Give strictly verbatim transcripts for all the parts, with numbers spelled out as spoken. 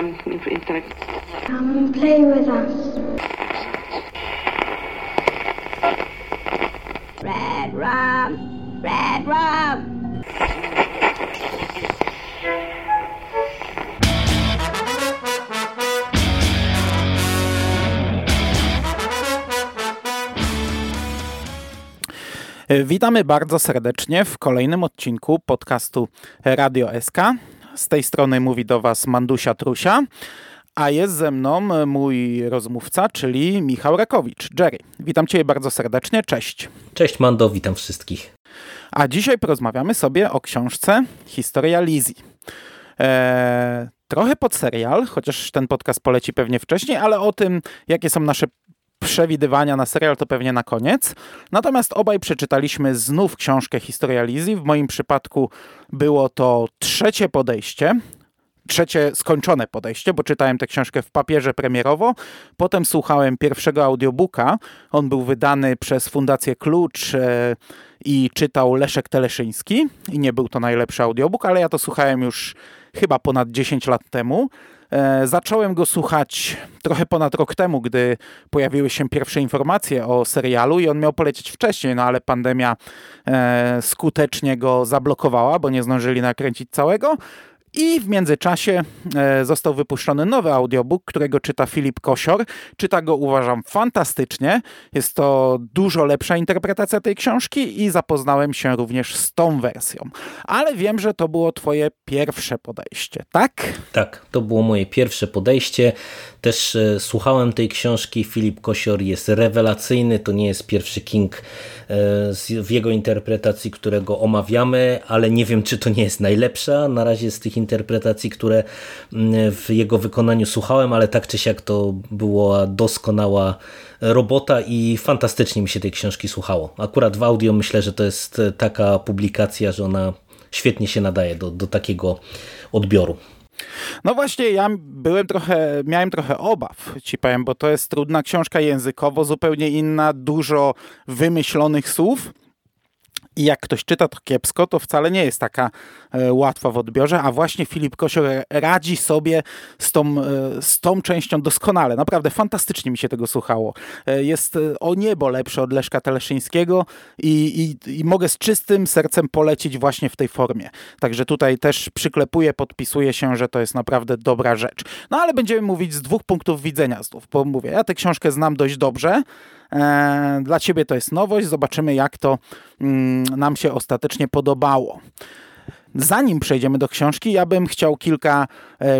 um, instead of... Come and play with us. Red rum, red rum. Witamy bardzo serdecznie w kolejnym odcinku podcastu Radio S K. Z tej strony mówi do Was Mandusia Trusia, a jest ze mną mój rozmówca, czyli Michał Rakowicz, Jerry. Witam Cię bardzo serdecznie, cześć. Cześć Mando, witam wszystkich. A dzisiaj porozmawiamy sobie o książce Historia Lisey. Eee, trochę pod serial, chociaż ten podcast poleci pewnie wcześniej, ale o tym, jakie są nasze przewidywania na serial to pewnie na koniec. Natomiast obaj przeczytaliśmy znów książkę Historia Lisey. W moim przypadku było to trzecie podejście, trzecie skończone podejście, bo czytałem tę książkę w papierze premierowo. Potem słuchałem pierwszego audiobooka. On był wydany przez Fundację Klucz i czytał Leszek Teleszyński. I nie był to najlepszy audiobook, ale ja to słuchałem już chyba ponad dziesięć lat temu. Zacząłem go słuchać trochę ponad rok temu, gdy pojawiły się pierwsze informacje o serialu i on miał polecieć wcześniej, no ale pandemia skutecznie go zablokowała, bo nie zdążyli nakręcić całego. I w międzyczasie został wypuszczony nowy audiobook, którego czyta Filip Kosior. Czyta go, uważam, fantastycznie. Jest to dużo lepsza interpretacja tej książki i zapoznałem się również z tą wersją. Ale wiem, że to było twoje pierwsze podejście, tak? Tak, to było moje pierwsze podejście. Też słuchałem tej książki. Filip Kosior jest rewelacyjny. To nie jest pierwszy King w jego interpretacji, którego omawiamy, ale nie wiem, czy to nie jest najlepsza. Na razie z tych interpretacji, które w jego wykonaniu słuchałem, ale tak czy siak to była doskonała robota i fantastycznie mi się tej książki słuchało. Akurat w audio myślę, że to jest taka publikacja, że ona świetnie się nadaje do, do takiego odbioru. No właśnie, ja byłem trochę, miałem trochę obaw, ci powiem, bo to jest trudna książka językowo, zupełnie inna, dużo wymyślonych słów. I jak ktoś czyta to kiepsko, to wcale nie jest taka e, łatwa w odbiorze, a właśnie Filip Kosior radzi sobie z tą, e, z tą częścią doskonale. Naprawdę fantastycznie mi się tego słuchało. E, jest e, o niebo lepsze od Leszka Teleszyńskiego i, i, i mogę z czystym sercem polecić właśnie w tej formie. Także tutaj też przyklepuję, podpisuję się, że to jest naprawdę dobra rzecz. No ale będziemy mówić z dwóch punktów widzenia znów, bo mówię, ja tę książkę znam dość dobrze. Dla Ciebie to jest nowość. Zobaczymy, jak to nam się ostatecznie podobało. Zanim przejdziemy do książki, ja bym chciał kilka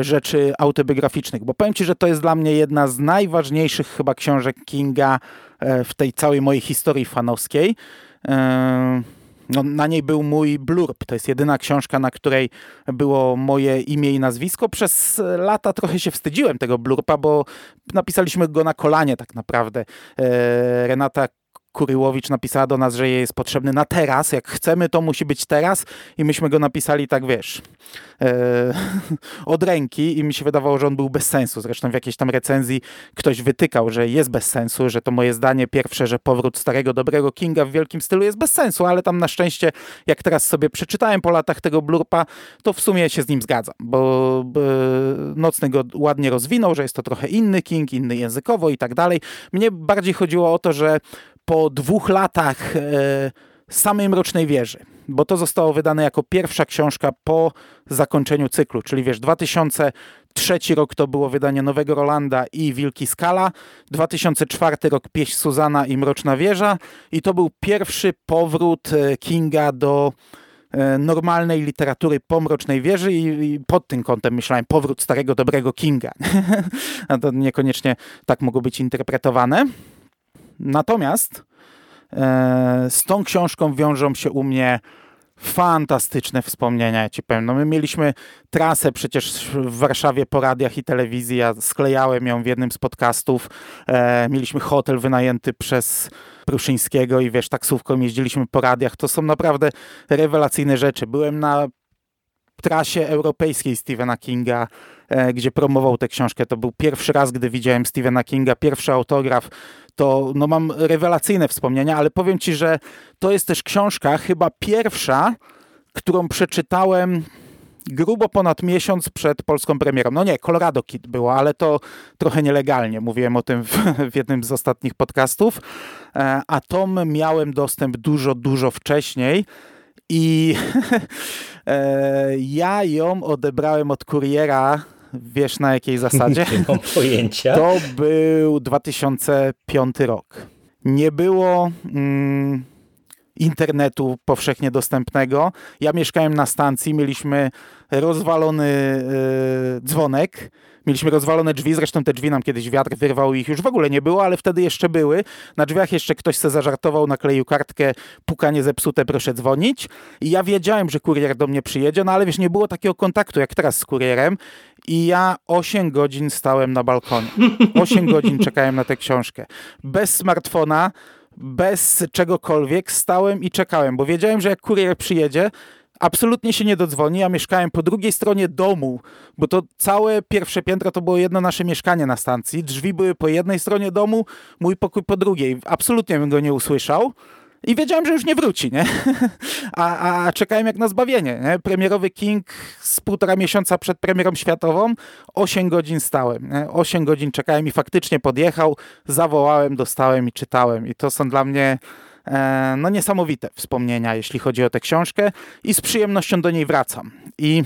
rzeczy autobiograficznych, bo powiem Ci, że to jest dla mnie jedna z najważniejszych chyba książek Kinga w tej całej mojej historii fanowskiej. No, na niej był mój blurb. To jest jedyna książka, na której było moje imię i nazwisko. Przez lata trochę się wstydziłem tego blurba, bo napisaliśmy go na kolanie tak naprawdę. Eee, Renata Kuryłowicz napisała do nas, że jej jest potrzebny na teraz. Jak chcemy, to musi być teraz. I myśmy go napisali tak, wiesz, yy, od ręki i mi się wydawało, że on był bez sensu. Zresztą w jakiejś tam recenzji ktoś wytykał, że jest bez sensu, że to moje zdanie pierwsze, że powrót starego, dobrego Kinga w wielkim stylu jest bez sensu, ale tam na szczęście, jak teraz sobie przeczytałem po latach tego blurpa, to w sumie się z nim zgadzam, bo yy, Nocny go ładnie rozwinął, że jest to trochę inny King, inny językowo i tak dalej. Mnie bardziej chodziło o to, że po dwóch latach e, samej Mrocznej Wieży, bo to zostało wydane jako pierwsza książka po zakończeniu cyklu, czyli wiesz, dwa tysiące trzeci rok to było wydanie Nowego Rolanda i Wilki Skala, dwa tysiące czwarty rok Pieśń Susannah i Mroczna Wieża i to był pierwszy powrót Kinga do normalnej literatury po Mrocznej Wieży i pod tym kątem myślałem powrót starego, dobrego Kinga. A to niekoniecznie tak mogło być interpretowane. Natomiast e, z tą książką wiążą się u mnie fantastyczne wspomnienia, ja ci powiem. No my mieliśmy trasę przecież w Warszawie po radiach i telewizji, ja sklejałem ją w jednym z podcastów. E, mieliśmy hotel wynajęty przez Pruszyńskiego i wiesz, taksówką jeździliśmy po radiach. To są naprawdę rewelacyjne rzeczy. Byłem na trasie europejskiej Stephena Kinga, e, gdzie promował tę książkę. To był pierwszy raz, gdy widziałem Stephena Kinga, pierwszy autograf. To no, mam rewelacyjne wspomnienia, ale powiem Ci, że to jest też książka chyba pierwsza, którą przeczytałem grubo ponad miesiąc przed polską premierą. No nie, Colorado Kid było, ale to trochę nielegalnie. Mówiłem o tym w, w jednym z ostatnich podcastów. A tom miałem dostęp dużo, dużo wcześniej. I ja ją odebrałem od kuriera, wiesz na jakiej zasadzie? Nie mam pojęcia. To był dwa tysiące piąty rok. Nie było mm, internetu powszechnie dostępnego. Ja mieszkałem na stacji, mieliśmy rozwalony y, dzwonek, mieliśmy rozwalone drzwi, zresztą te drzwi nam kiedyś wiatr wyrwał i ich już w ogóle nie było, ale wtedy jeszcze były. Na drzwiach jeszcze ktoś se zażartował, nakleił kartkę, pukanie zepsute, proszę dzwonić. I ja wiedziałem, że kurier do mnie przyjedzie, no ale wiesz, nie było takiego kontaktu jak teraz z kurierem i ja osiem godzin stałem na balkonie. osiem godzin czekałem na tę książkę. Bez smartfona, bez czegokolwiek stałem i czekałem, bo wiedziałem, że jak kurier przyjedzie, absolutnie się nie dodzwoni. Ja mieszkałem po drugiej stronie domu, bo to całe pierwsze piętro to było jedno nasze mieszkanie na stacji. Drzwi były po jednej stronie domu, mój pokój po drugiej. Absolutnie bym go nie usłyszał i wiedziałem, że już nie wróci, nie? A, a czekałem jak na zbawienie, nie? Premierowy King z półtora miesiąca przed premierą światową. osiem godzin stałem, nie? osiem godzin czekałem i faktycznie podjechał, zawołałem, dostałem i czytałem. I to są dla mnie... no niesamowite wspomnienia, jeśli chodzi o tę książkę i z przyjemnością do niej wracam. I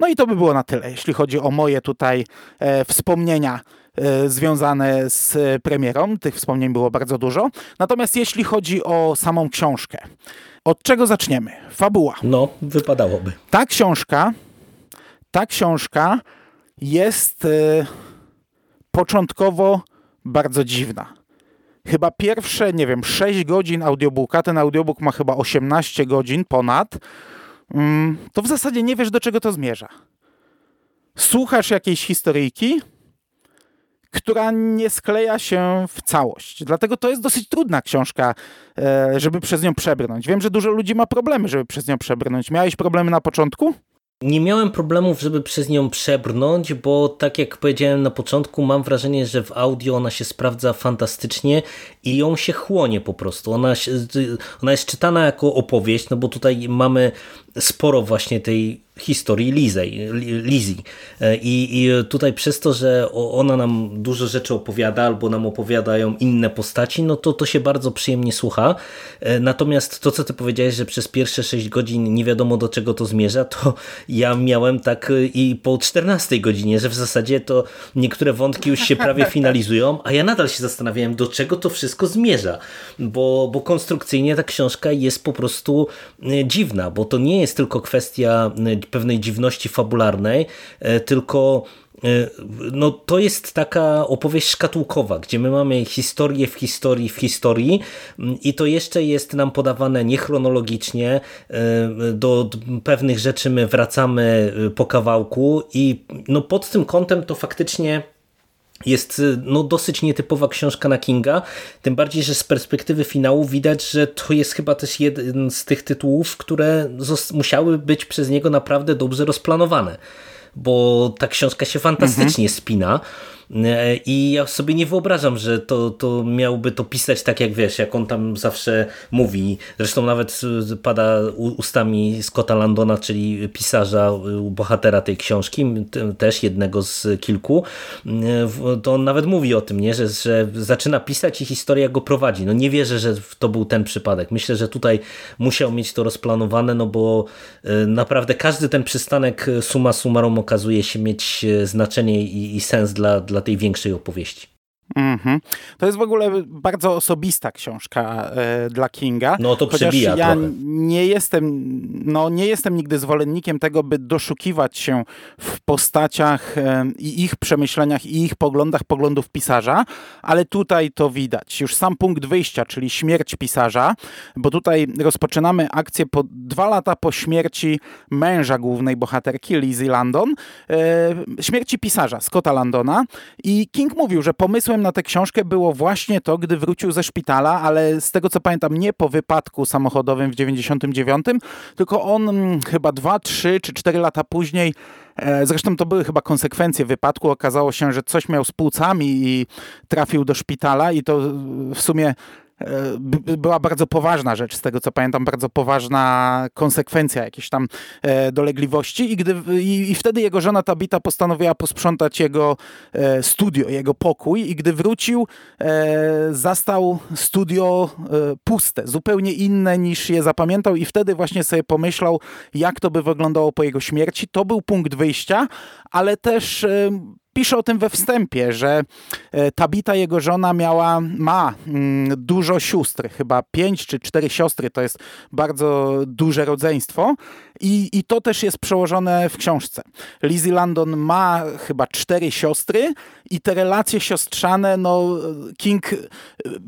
no i to by było na tyle, jeśli chodzi o moje tutaj e, wspomnienia e, związane z premierą. Tych wspomnień było bardzo dużo. Natomiast jeśli chodzi o samą książkę, od czego zaczniemy? Fabuła. No, wypadałoby. Ta książka, ta książka jest e, początkowo bardzo dziwna. Chyba pierwsze, nie wiem, sześć godzin audiobooka, ten audiobook ma chyba osiemnaście godzin ponad, to w zasadzie nie wiesz, do czego to zmierza. Słuchasz jakiejś historyjki, która nie skleja się w całość. Dlatego to jest dosyć trudna książka, żeby przez nią przebrnąć. Wiem, że dużo ludzi ma problemy, żeby przez nią przebrnąć. Miałeś problemy na początku? Nie miałem problemów, żeby przez nią przebrnąć, bo tak jak powiedziałem na początku, mam wrażenie, że w audio ona się sprawdza fantastycznie i ją się chłonie po prostu. Ona, się, ona jest czytana jako opowieść, no bo tutaj mamy sporo właśnie tej historii Lisey, Lisey. I, I tutaj przez to, że ona nam dużo rzeczy opowiada albo nam opowiadają inne postaci, no to to się bardzo przyjemnie słucha. Natomiast to, co ty powiedziałeś, że przez pierwsze sześć godzin nie wiadomo do czego to zmierza, to ja miałem tak i po czternastej godzinie, że w zasadzie to niektóre wątki już się prawie finalizują, a ja nadal się zastanawiałem, do czego to wszystko zmierza, bo, bo konstrukcyjnie ta książka jest po prostu dziwna, bo to nie jest tylko kwestia pewnej dziwności fabularnej, tylko no, to jest taka opowieść szkatułkowa, gdzie my mamy historię w historii w historii i to jeszcze jest nam podawane niechronologicznie, do pewnych rzeczy my wracamy po kawałku i no, pod tym kątem to faktycznie jest no, dosyć nietypowa książka na Kinga, tym bardziej, że z perspektywy finału widać, że to jest chyba też jeden z tych tytułów, które musiały być przez niego naprawdę dobrze rozplanowane, bo ta książka się fantastycznie mhm. spina i ja sobie nie wyobrażam, że to, to miałby to pisać tak jak wiesz, jak on tam zawsze mówi, zresztą nawet pada ustami Scotta Landona, czyli pisarza, bohatera tej książki, też jednego z kilku, to on nawet mówi o tym, nie? Że, że zaczyna pisać i historia go prowadzi. No nie wierzę, że to był ten przypadek. Myślę, że tutaj musiał mieć to rozplanowane, no bo naprawdę każdy ten przystanek summa summarum okazuje się mieć znaczenie i, i sens dla, dla tej większej opowieści. Mm-hmm. To jest w ogóle bardzo osobista książka y, dla Kinga. No to przebija ja trochę. Nie jestem, no, nie jestem nigdy zwolennikiem tego, by doszukiwać się w postaciach y, i ich przemyśleniach i ich poglądach, poglądów pisarza, ale tutaj to widać. Już sam punkt wyjścia, czyli śmierć pisarza, bo tutaj rozpoczynamy akcję po dwa lata po śmierci męża głównej bohaterki, Lisey Landon, y, śmierci pisarza, Scotta Landona, i King mówił, że pomysłem na tę książkę było właśnie to, gdy wrócił ze szpitala, ale z tego co pamiętam nie po wypadku samochodowym w dziewięćdziesiątym dziewiątym, tylko on chyba dwa, trzy czy cztery lata później, zresztą to były chyba konsekwencje wypadku, okazało się, że coś miał z płucami i trafił do szpitala i to w sumie była bardzo poważna rzecz, z tego co pamiętam, bardzo poważna konsekwencja jakiejś tam dolegliwości i, gdy, i, i wtedy jego żona Tabita postanowiła posprzątać jego studio, jego pokój i gdy wrócił, zastał studio puste, zupełnie inne niż je zapamiętał i wtedy właśnie sobie pomyślał, jak to by wyglądało po jego śmierci. To był punkt wyjścia, ale też pisze o tym we wstępie, że Tabita, jego żona, miała, ma dużo sióstr, chyba pięć czy cztery siostry, to jest bardzo duże rodzeństwo i, i to też jest przełożone w książce. Lizzie Landon ma chyba cztery siostry i te relacje siostrzane, no King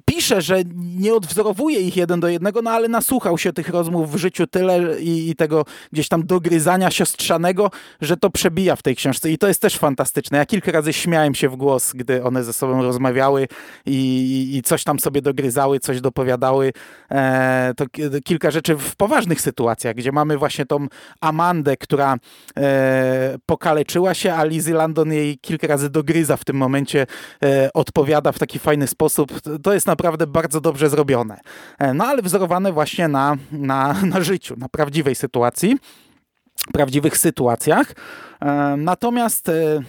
pisze, że nie odwzorowuje ich jeden do jednego, no ale nasłuchał się tych rozmów w życiu tyle i, i tego gdzieś tam dogryzania siostrzanego, że to przebija w tej książce i to jest też fantastyczne. Ja kilka razy śmiałem się w głos, gdy one ze sobą rozmawiały i, i coś tam sobie dogryzały, coś dopowiadały. E, to kilka rzeczy w poważnych sytuacjach, gdzie mamy właśnie tą Amandę, która e, pokaleczyła się, a Lizzie Landon jej kilka razy dogryza w tym momencie, e, odpowiada w taki fajny sposób. To jest naprawdę bardzo dobrze zrobione. E, no ale wzorowane właśnie na, na, na życiu, na prawdziwej sytuacji, prawdziwych sytuacjach. E, natomiast... E,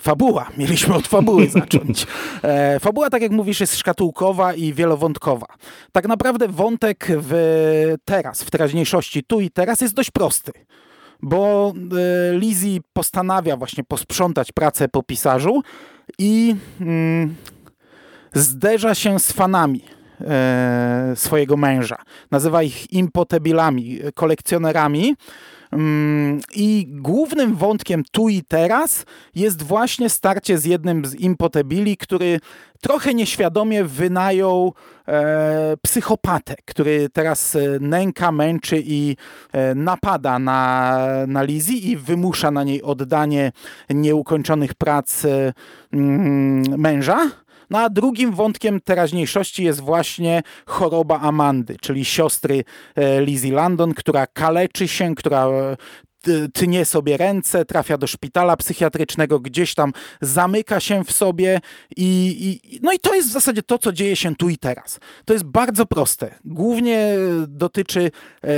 Fabuła. Mieliśmy od fabuły zacząć. E, fabuła, tak jak mówisz, jest szkatułkowa i wielowątkowa. Tak naprawdę wątek w teraz, w teraźniejszości, tu i teraz jest dość prosty, bo e, Lizzie postanawia właśnie posprzątać pracę po pisarzu i mm, zderza się z fanami e, swojego męża. Nazywa ich impotebilami, kolekcjonerami. I głównym wątkiem tu i teraz jest właśnie starcie z jednym z impotebili, który trochę nieświadomie wynajął e, psychopatę, który teraz nęka, męczy i e, napada na, na Lizzie i wymusza na niej oddanie nieukończonych prac e, m, męża. No a drugim wątkiem teraźniejszości jest właśnie choroba Amandy, czyli siostry Lizzie Landon, która kaleczy się, która tnie sobie ręce, trafia do szpitala psychiatrycznego, gdzieś tam zamyka się w sobie i, i no i to jest w zasadzie to, co dzieje się tu i teraz. To jest bardzo proste. Głównie dotyczy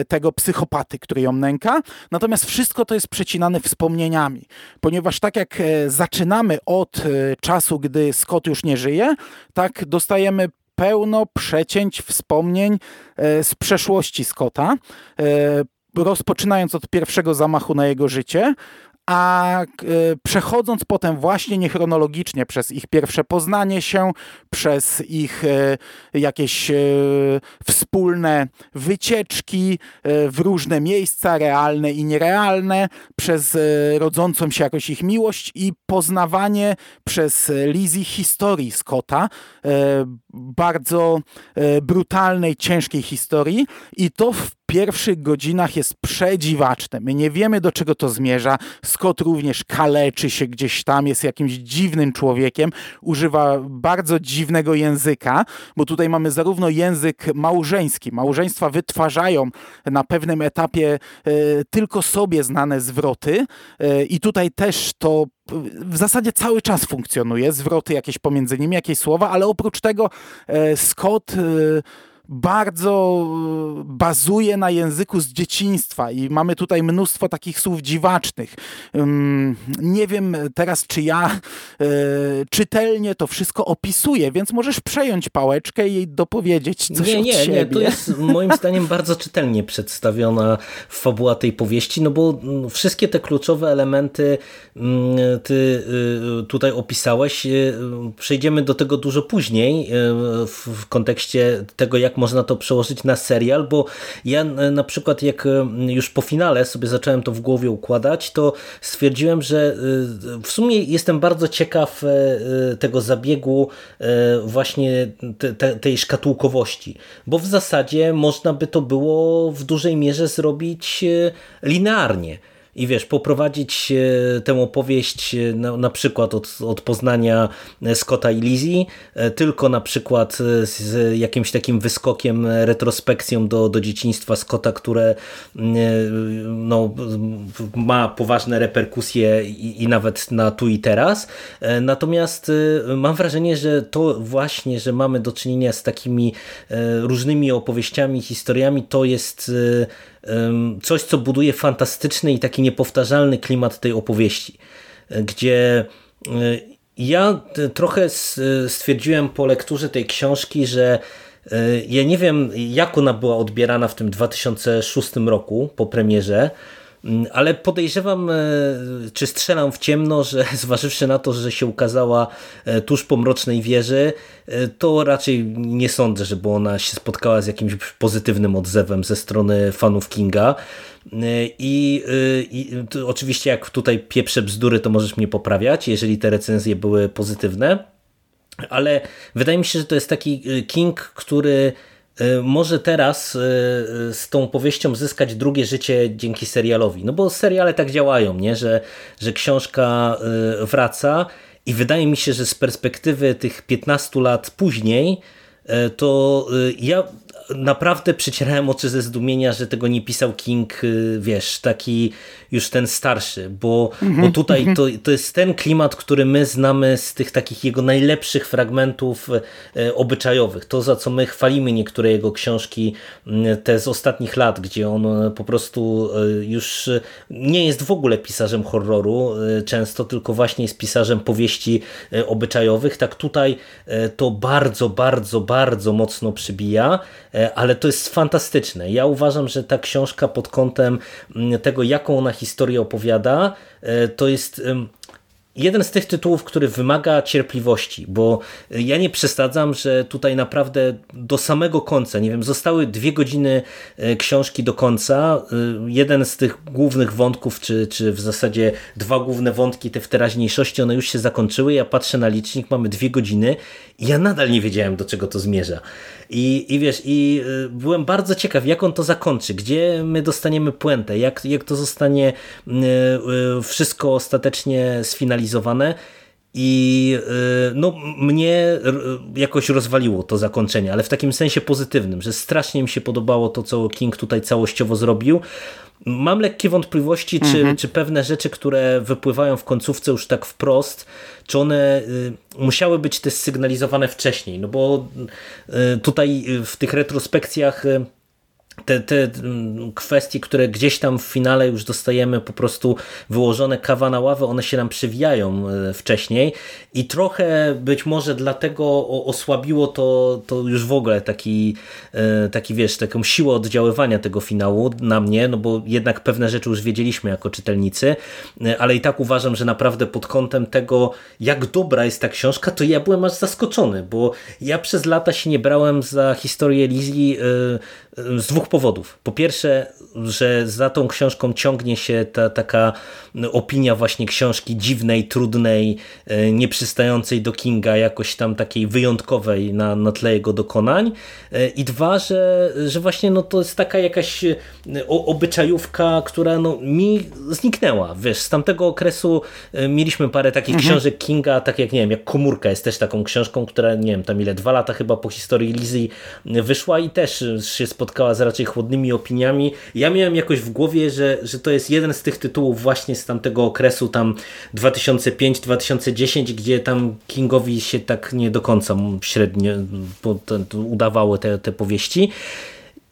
tego psychopaty, który ją nęka, natomiast wszystko to jest przecinane wspomnieniami, ponieważ tak jak zaczynamy od czasu, gdy Scott już nie żyje, tak dostajemy pełno przecięć wspomnień z przeszłości Scotta, rozpoczynając od pierwszego zamachu na jego życie, a e, przechodząc potem właśnie niechronologicznie przez ich pierwsze poznanie się, przez ich e, jakieś e, wspólne wycieczki e, w różne miejsca, realne i nierealne, przez e, rodzącą się jakoś ich miłość i poznawanie przez Lizzie historii Scotta, e, bardzo e, brutalnej, ciężkiej historii i to w pierwszych godzinach jest przedziwaczne. My nie wiemy, do czego to zmierza. Scott również kaleczy się gdzieś tam, jest jakimś dziwnym człowiekiem, używa bardzo dziwnego języka, bo tutaj mamy zarówno język małżeński. Małżeństwa wytwarzają na pewnym etapie e, tylko sobie znane zwroty e, i tutaj też to w zasadzie cały czas funkcjonuje. Zwroty jakieś pomiędzy nimi, jakieś słowa, ale oprócz tego e, Scott... E, bardzo bazuje na języku z dzieciństwa i mamy tutaj mnóstwo takich słów dziwacznych. Nie wiem teraz, czy ja czytelnie to wszystko opisuję, więc możesz przejąć pałeczkę i jej dopowiedzieć coś nie, od nie, siebie. Nie, to jest moim zdaniem bardzo czytelnie przedstawiona fabuła tej powieści, no bo wszystkie te kluczowe elementy ty tutaj opisałeś. Przejdziemy do tego dużo później w kontekście tego, jak można to przełożyć na serial, bo ja na przykład jak już po finale sobie zacząłem to w głowie układać, to stwierdziłem, że w sumie jestem bardzo ciekaw tego zabiegu właśnie te, tej szkatułkowości, bo w zasadzie można by to było w dużej mierze zrobić linearnie. i wiesz, poprowadzić tę opowieść na, na przykład od, od poznania Scotta i Lisey, tylko na przykład z jakimś takim wyskokiem, retrospekcją do, do dzieciństwa Scotta, które no, ma poważne reperkusje i, i nawet na tu i teraz. Natomiast mam wrażenie, że to właśnie, że mamy do czynienia z takimi różnymi opowieściami, historiami, to jest coś, co buduje fantastyczny i taki niepowtarzalny klimat tej opowieści, gdzie ja trochę stwierdziłem po lekturze tej książki, że ja nie wiem, jak ona była odbierana w tym dwa tysiące szóstym roku po premierze, ale podejrzewam, czy strzelam w ciemno, że zważywszy na to, że się ukazała tuż po Mrocznej Wieży, to raczej nie sądzę, żeby ona się spotkała z jakimś pozytywnym odzewem ze strony fanów Kinga. I, i oczywiście jak tutaj pieprzę bzdury, to możesz mnie poprawiać, jeżeli te recenzje były pozytywne. Ale wydaje mi się, że to jest taki King, który może teraz z tą powieścią zyskać drugie życie dzięki serialowi. No bo seriale tak działają, nie? Że, że książka wraca i wydaje mi się, że z perspektywy tych piętnastu lat później, to ja naprawdę przycierałem oczy ze zdumienia, że tego nie pisał King, wiesz, taki już ten starszy, bo, mm-hmm, bo tutaj mm-hmm. to, to jest ten klimat, który my znamy z tych takich jego najlepszych fragmentów e, obyczajowych. To, za co my chwalimy niektóre jego książki, te z ostatnich lat, gdzie on po prostu już nie jest w ogóle pisarzem horroru często, tylko właśnie jest pisarzem powieści obyczajowych. Tak tutaj to bardzo, bardzo, bardzo mocno przybija, ale to jest fantastyczne. Ja uważam, że ta książka pod kątem tego, jaką ona historię opowiada, to jest jeden z tych tytułów, który wymaga cierpliwości, bo ja nie przesadzam, że tutaj naprawdę do samego końca, nie wiem, zostały dwie godziny książki do końca. Jeden z tych głównych wątków, czy, czy w zasadzie dwa główne wątki, te w teraźniejszości, one już się zakończyły. Ja patrzę na licznik, mamy dwie godziny i ja nadal nie wiedziałem, do czego to zmierza. I, i wiesz, i byłem bardzo ciekaw, jak on to zakończy, gdzie my dostaniemy puentę, jak, jak to zostanie wszystko ostatecznie sfinalizowane. I no, mnie jakoś rozwaliło to zakończenie, ale w takim sensie pozytywnym, że strasznie mi się podobało to, co King tutaj całościowo zrobił. Mam lekkie wątpliwości, czy, mhm. czy pewne rzeczy, które wypływają w końcówce już tak wprost, czy one musiały być też sygnalizowane wcześniej, no bo tutaj w tych retrospekcjach Te, te kwestie, które gdzieś tam w finale już dostajemy po prostu wyłożone kawa na ławę, one się nam przywijają wcześniej i trochę być może dlatego osłabiło to, to już w ogóle taki, taki wiesz, taką siłę oddziaływania tego finału na mnie, no bo jednak pewne rzeczy już wiedzieliśmy jako czytelnicy, ale i tak uważam, że naprawdę pod kątem tego, jak dobra jest ta książka, to ja byłem aż zaskoczony, bo ja przez lata się nie brałem za Historię Lisey z dwóch powodów. Po pierwsze, że za tą książką ciągnie się ta taka opinia właśnie książki dziwnej, trudnej, nieprzystającej do Kinga, jakoś tam takiej wyjątkowej na, na tle jego dokonań. I dwa, że, że właśnie no to jest taka jakaś obyczajówka, która no mi zniknęła. Wiesz, z tamtego okresu mieliśmy parę takich mhm. książek Kinga, tak jak nie wiem, jak Komórka jest też taką książką, która nie wiem, tam ile, dwa lata chyba po Historii Lisey wyszła i też się spotkała z raczej chłodnymi opiniami. Ja miałem jakoś w głowie, że, że to jest jeden z tych tytułów właśnie z tamtego okresu tam dwa tysiące piąty do dwa tysiące dziesiątego, gdzie tam Kingowi się tak nie do końca średnio udawały te, te powieści.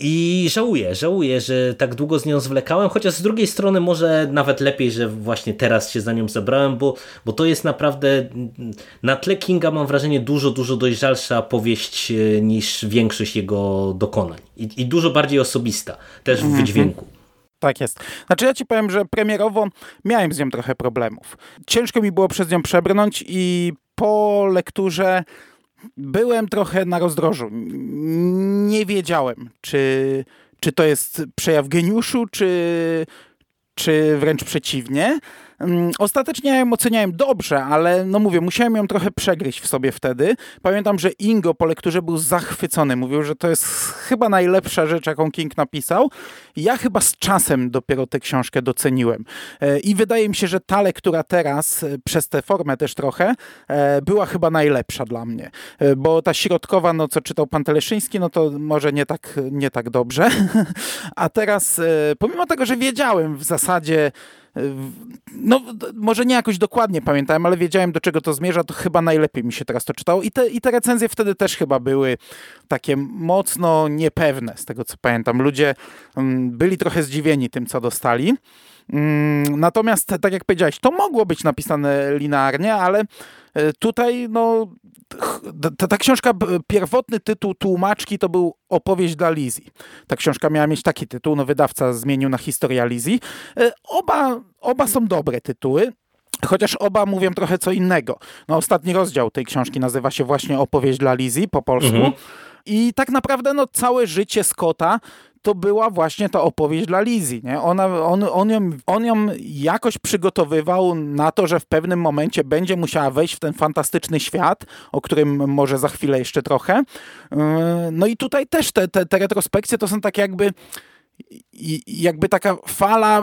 I żałuję, żałuję, że tak długo z nią zwlekałem, chociaż z drugiej strony może nawet lepiej, że właśnie teraz się za nią zabrałem, bo, bo to jest naprawdę na tle Kinga mam wrażenie dużo, dużo dojrzalsza powieść niż większość jego dokonań i, i dużo bardziej osobista też w wydźwięku. Tak jest. Znaczy ja ci powiem, że premierowo miałem z nią trochę problemów. Ciężko mi było przez nią przebrnąć i po lekturze byłem trochę na rozdrożu. Nie wiedziałem, czy, czy to jest przejaw geniuszu, czy, czy wręcz przeciwnie. Ostatecznie ją oceniałem dobrze, ale no mówię, musiałem ją trochę przegryźć w sobie wtedy. Pamiętam, że Ingo po lekturze był zachwycony. Mówił, że to jest chyba najlepsza rzecz, jaką King napisał. Ja chyba z czasem dopiero tę książkę doceniłem. I wydaje mi się, że ta lektura teraz, przez tę formę też trochę, była chyba najlepsza dla mnie. Bo ta środkowa, no co czytał pan Teleszyński, no to może nie tak, nie tak dobrze. A teraz, pomimo tego, że wiedziałem w zasadzie, no może nie jakoś dokładnie pamiętałem, ale wiedziałem, do czego to zmierza, to chyba najlepiej mi się teraz to czytało. I te, i te recenzje wtedy też chyba były takie mocno niepewne, z tego co pamiętam. Ludzie byli trochę zdziwieni tym, co dostali. Natomiast, tak jak powiedziałeś, to mogło być napisane linearnie, ale tutaj no, ta, ta książka, pierwotny tytuł tłumaczki to był Opowieść dla Lisey. Ta książka miała mieć taki tytuł, no wydawca zmienił na Historia Lisey. Oba, oba są dobre tytuły. Chociaż oba mówią trochę co innego. No, ostatni rozdział tej książki nazywa się właśnie Opowieść dla Lisey po polsku. Mhm. I tak naprawdę no, całe życie Scotta to była właśnie ta opowieść dla Lisey. Nie? Ona, on, on, ją, on ją jakoś przygotowywał na to, że w pewnym momencie będzie musiała wejść w ten fantastyczny świat, o którym może za chwilę jeszcze trochę. No i tutaj też te, te, te retrospekcje to są tak jakby... I jakby taka fala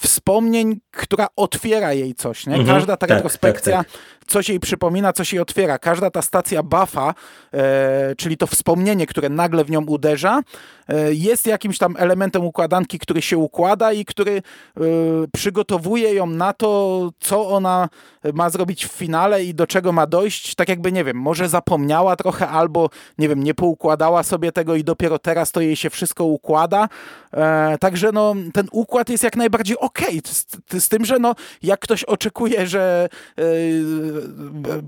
wspomnień, która otwiera jej coś, nie? Każda ta retrospekcja tak, tak, tak. coś jej przypomina, coś jej otwiera. Każda ta stacja buffa, e, czyli to wspomnienie, które nagle w nią uderza, e, jest jakimś tam elementem układanki, który się układa i który e, przygotowuje ją na to, co ona ma zrobić w finale i do czego ma dojść. Tak jakby, nie wiem, może zapomniała trochę albo, nie wiem, nie poukładała sobie tego i dopiero teraz to jej się wszystko układa. E, także no, ten układ jest jak najbardziej okej, okay. z, z tym, że no, jak ktoś oczekuje, że e,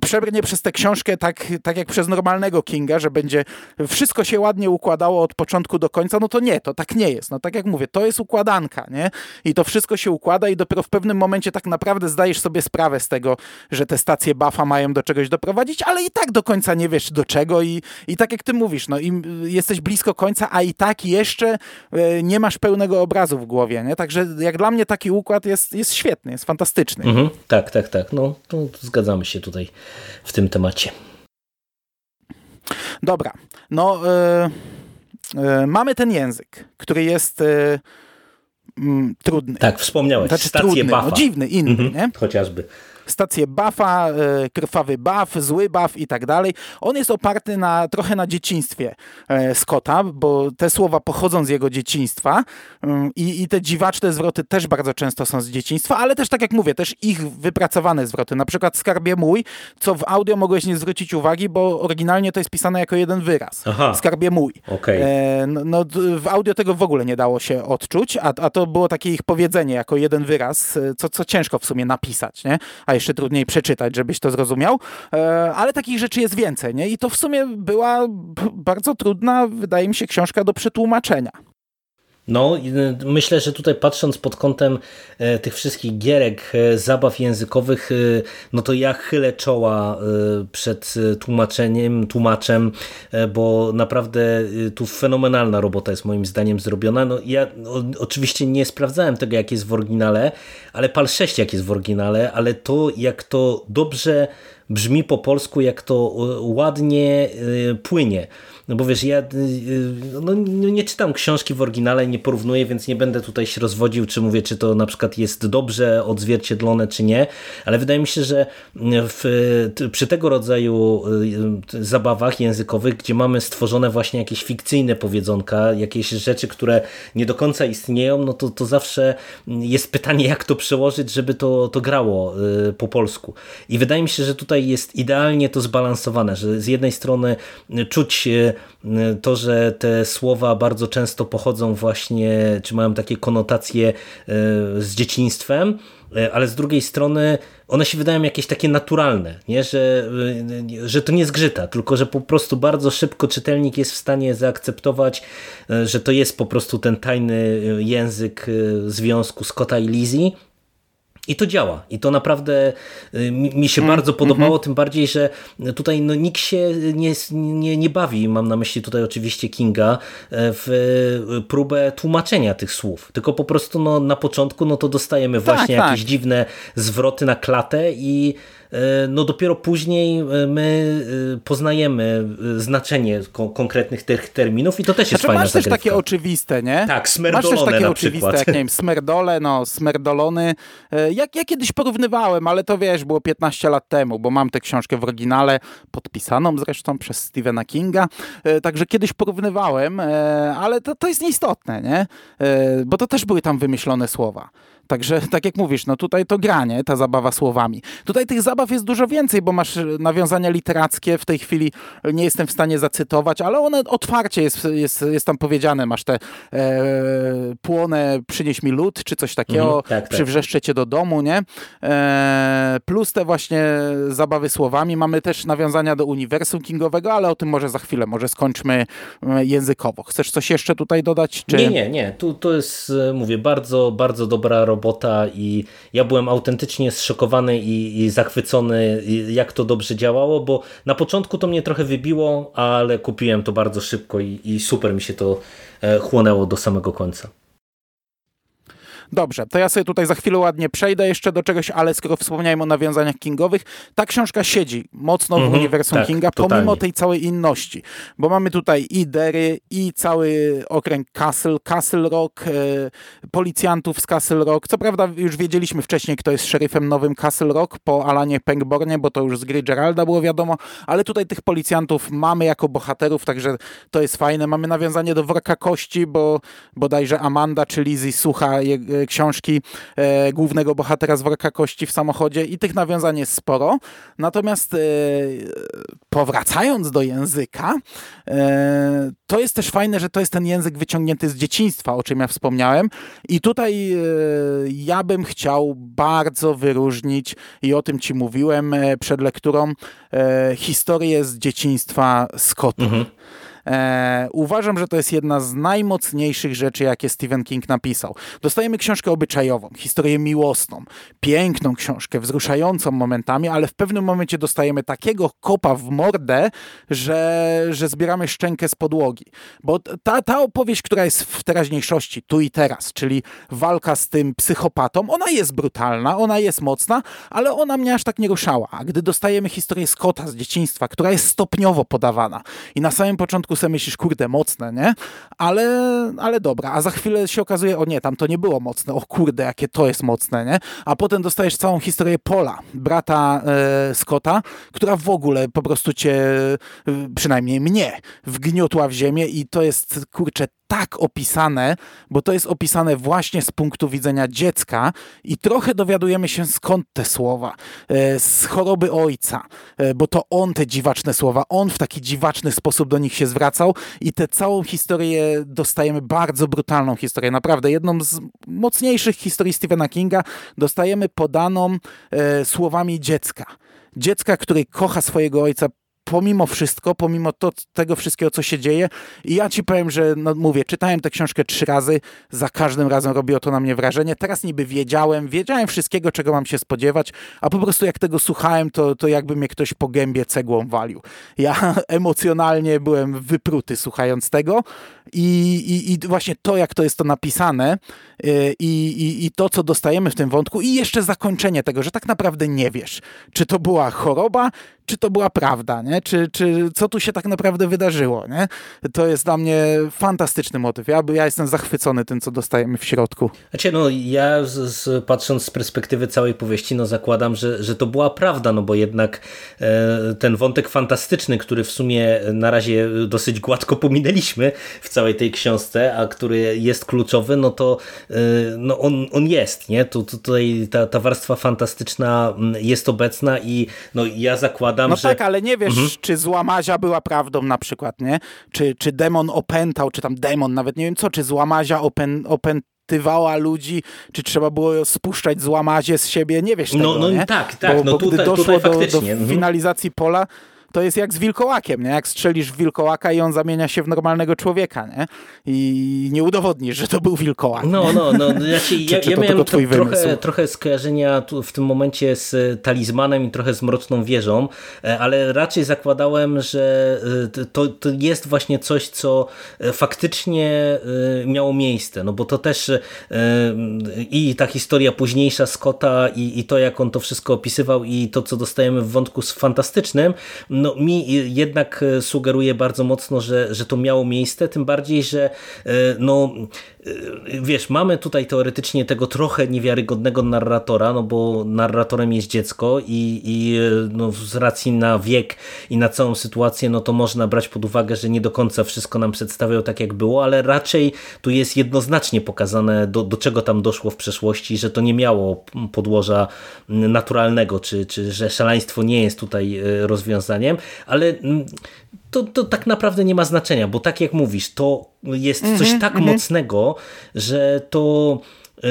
przebrnie przez tę książkę tak, tak jak przez normalnego Kinga, że będzie wszystko się ładnie układało od początku do końca, no to nie, to tak nie jest. No tak jak mówię, to jest układanka, nie? I to wszystko się układa i dopiero w pewnym momencie tak naprawdę zdajesz sobie sprawę z tego, że te stacje buffa mają do czegoś doprowadzić, ale i tak do końca nie wiesz do czego i, i tak jak ty mówisz, no im jesteś blisko końca, a i tak jeszcze nie masz pełnego obrazu w głowie, nie? Także jak dla mnie taki układ jest, jest świetny, jest fantastyczny. Mhm, tak, tak, tak. No to zgadzamy się tutaj w tym temacie. Dobra. No yy, yy, mamy ten język, który jest yy, mm, trudny. Tak, wspomniałeś. Znaczy, stację buffa. No, dziwny, inny, mhm, nie? Chociażby. Stację buffa, krwawy buff, zły buff i tak dalej. On jest oparty na, trochę na dzieciństwie Scotta, bo te słowa pochodzą z jego dzieciństwa i, i te dziwaczne zwroty też bardzo często są z dzieciństwa, ale też tak jak mówię, też ich wypracowane zwroty. Na przykład skarbie mój, co w audio mogłeś nie zwrócić uwagi, bo oryginalnie to jest pisane jako jeden wyraz. Aha. Skarbie mój. Okay. E, no, no, w audio tego w ogóle nie dało się odczuć, a, a to było takie ich powiedzenie jako jeden wyraz, co, co ciężko w sumie napisać, nie? A jeszcze trudniej przeczytać, żebyś to zrozumiał. Ale takich rzeczy jest więcej, nie? I to w sumie była bardzo trudna, wydaje mi się, książka do przetłumaczenia. No, myślę, że tutaj patrząc pod kątem tych wszystkich gierek, zabaw językowych, no to ja chylę czoła przed tłumaczeniem, tłumaczem, bo naprawdę tu fenomenalna robota jest moim zdaniem zrobiona. No, ja oczywiście nie sprawdzałem tego, jak jest w oryginale, ale PAL sześć jak jest w oryginale, ale to, jak to dobrze brzmi po polsku, jak to ładnie płynie. No bo wiesz, ja no, nie czytam książki w oryginale, nie porównuję, więc nie będę tutaj się rozwodził, czy mówię, czy to na przykład jest dobrze odzwierciedlone, czy nie, ale wydaje mi się, że w, przy tego rodzaju zabawach językowych, gdzie mamy stworzone właśnie jakieś fikcyjne powiedzonka, jakieś rzeczy, które nie do końca istnieją, no to, to zawsze jest pytanie, jak to przełożyć, żeby to, to grało po polsku. I wydaje mi się, że tutaj jest idealnie to zbalansowane, że z jednej strony czuć to, że te słowa bardzo często pochodzą właśnie, czy mają takie konotacje z dzieciństwem, ale z drugiej strony one się wydają jakieś takie naturalne, nie? Że, że to nie zgrzyta, tylko że po prostu bardzo szybko czytelnik jest w stanie zaakceptować, że to jest po prostu ten tajny język związku Scotta i Lisey. I to działa. I to naprawdę mi, mi się mm, bardzo podobało, mm-hmm. tym bardziej, że tutaj no, nikt się nie, nie, nie bawi, mam na myśli tutaj oczywiście Kinga, w próbę tłumaczenia tych słów. Tylko po prostu no, na początku no, to dostajemy tak, właśnie tak. jakieś dziwne zwroty na klatę i no dopiero później my poznajemy znaczenie ko- konkretnych tych terminów i to też jest znaczy, fajna masz zagrywka. Masz też takie oczywiste, nie? Tak, smerdolone masz też takie oczywiste, jak nie wiem, smerdole, no, smerdolony. Jak, ja kiedyś porównywałem, ale to wiesz, było piętnaście lat temu, bo mam tę książkę w oryginale, podpisaną zresztą przez Stephena Kinga, także kiedyś porównywałem, ale to, to jest nieistotne, nie? Bo to też były tam wymyślone słowa. Także tak jak mówisz, no tutaj to granie, ta zabawa słowami. Tutaj tych zabaw jest dużo więcej, bo masz nawiązania literackie, w tej chwili nie jestem w stanie zacytować, ale one otwarcie jest, jest, jest tam powiedziane. Masz te e, płonę, przynieś mi lód, czy coś takiego, mhm, tak, przywrzeszczę tak. cię do domu, nie? E, plus te właśnie zabawy słowami. Mamy też nawiązania do uniwersum Kingowego, ale o tym może za chwilę, może skończmy językowo. Chcesz coś jeszcze tutaj dodać? Czy... Nie, nie, nie. Tu, to jest, mówię, bardzo, bardzo dobra robota i ja byłem autentycznie zszokowany i, i zachwycony, jak to dobrze działało, bo na początku to mnie trochę wybiło, ale kupiłem to bardzo szybko i, i super mi się to chłonęło do samego końca. Dobrze, to ja sobie tutaj za chwilę ładnie przejdę jeszcze do czegoś, ale skoro wspomniałem o nawiązaniach Kingowych, ta książka siedzi mocno w mm-hmm, uniwersum tak, Kinga, pomimo totalnie. tej całej inności, bo mamy tutaj i Derry, i cały okręg Castle, Castle Rock, e, policjantów z Castle Rock. Co prawda już wiedzieliśmy wcześniej, kto jest szeryfem nowym Castle Rock po Alanie Pangbornie, bo to już z gry Geralda było wiadomo, ale tutaj tych policjantów mamy jako bohaterów, także to jest fajne. Mamy nawiązanie do Worka Kości, bo bodajże Amanda czy Lizzie słucha jego książki e, głównego bohatera z Worka Kości w samochodzie i tych nawiązań jest sporo. Natomiast e, powracając do języka, e, to jest też fajne, że to jest ten język wyciągnięty z dzieciństwa, o czym ja wspomniałem. I tutaj e, ja bym chciał bardzo wyróżnić, i o tym ci mówiłem e, przed lekturą, e, historię z dzieciństwa Scottów. Mhm. Eee, uważam, że to jest jedna z najmocniejszych rzeczy, jakie Stephen King napisał. Dostajemy książkę obyczajową, historię miłosną, piękną książkę, wzruszającą momentami, ale w pewnym momencie dostajemy takiego kopa w mordę, że, że zbieramy szczękę z podłogi. Bo ta, ta opowieść, która jest w teraźniejszości, tu i teraz, czyli walka z tym psychopatą, ona jest brutalna, ona jest mocna, ale ona mnie aż tak nie ruszała. A gdy dostajemy historię Scotta z dzieciństwa, która jest stopniowo podawana i na samym początku sobie myślisz, kurde, mocne, nie? Ale, ale dobra, a za chwilę się okazuje, o nie, tam to nie było mocne, o kurde, jakie to jest mocne, nie? A potem dostajesz całą historię Paula, brata e, Scotta, która w ogóle po prostu cię, przynajmniej mnie, wgniotła w ziemię i to jest, kurczę, tak opisane, bo to jest opisane właśnie z punktu widzenia dziecka i trochę dowiadujemy się, skąd te słowa, z choroby ojca, bo to on te dziwaczne słowa, on w taki dziwaczny sposób do nich się zwracał i tę całą historię dostajemy, bardzo brutalną historię, naprawdę jedną z mocniejszych historii Stephena Kinga dostajemy podaną słowami dziecka. Dziecka, który kocha swojego ojca pomimo wszystko, pomimo to, tego wszystkiego, co się dzieje. I ja ci powiem, że no, mówię, czytałem tę książkę trzy razy, za każdym razem robiło to na mnie wrażenie. Teraz niby wiedziałem, wiedziałem wszystkiego, czego mam się spodziewać, a po prostu jak tego słuchałem, to, to jakby mnie ktoś po gębie cegłą walił. Ja emocjonalnie byłem wypruty słuchając tego i, i, i właśnie to, jak to jest to napisane i, i, i to, co dostajemy w tym wątku i jeszcze zakończenie tego, że tak naprawdę nie wiesz, czy to była choroba, czy to była prawda, nie? Czy, czy co tu się tak naprawdę wydarzyło, nie? To jest dla mnie fantastyczny motyw. Ja, ja jestem zachwycony tym, co dostajemy w środku. Znaczy, no ja z, z, patrząc z perspektywy całej powieści, no zakładam, że, że to była prawda, no bo jednak e, ten wątek fantastyczny, który w sumie na razie dosyć gładko pominęliśmy w całej tej książce, a który jest kluczowy, no to e, no on, on jest, nie? Tu, tutaj ta, ta warstwa fantastyczna jest obecna i no ja zakładam, no że... No tak, ale nie wiesz, mhm. czy złamazia była prawdą na przykład, nie? Czy, czy demon opętał, czy tam demon, nawet nie wiem co, czy złamazia opę, opętywała ludzi, czy trzeba było spuszczać złamazie z siebie, nie wiesz tego, no, no, nie? No tak, tak, bo, no bo tutaj, gdy doszło tutaj faktycznie. do, do finalizacji Pola, to jest jak z wilkołakiem, nie? Jak strzelisz w wilkołaka i on zamienia się w normalnego człowieka, nie? I nie udowodnisz, że to był wilkołak. No, no, no. Znaczy, ja, czy, czy ja miałem to, trochę, trochę skojarzenia tu, w tym momencie z Talizmanem i trochę z Mroczną Wieżą, ale raczej zakładałem, że to, to jest właśnie coś, co faktycznie miało miejsce, no bo to też i ta historia późniejsza Scotta i, i to, jak on to wszystko opisywał i to, co dostajemy w wątku z fantastycznym, no mi jednak sugeruje bardzo mocno, że, że to miało miejsce, tym bardziej, że no wiesz, mamy tutaj teoretycznie tego trochę niewiarygodnego narratora, no bo narratorem jest dziecko i, i no, z racji na wiek i na całą sytuację, no to można brać pod uwagę, że nie do końca wszystko nam przedstawiał tak, jak było, ale raczej tu jest jednoznacznie pokazane, do, do czego tam doszło w przeszłości, że to nie miało podłoża naturalnego, czy, czy że szaleństwo nie jest tutaj rozwiązaniem, ale to, to tak naprawdę nie ma znaczenia, bo tak jak mówisz, to jest mm-hmm, coś tak mm-hmm. mocnego, że to yy,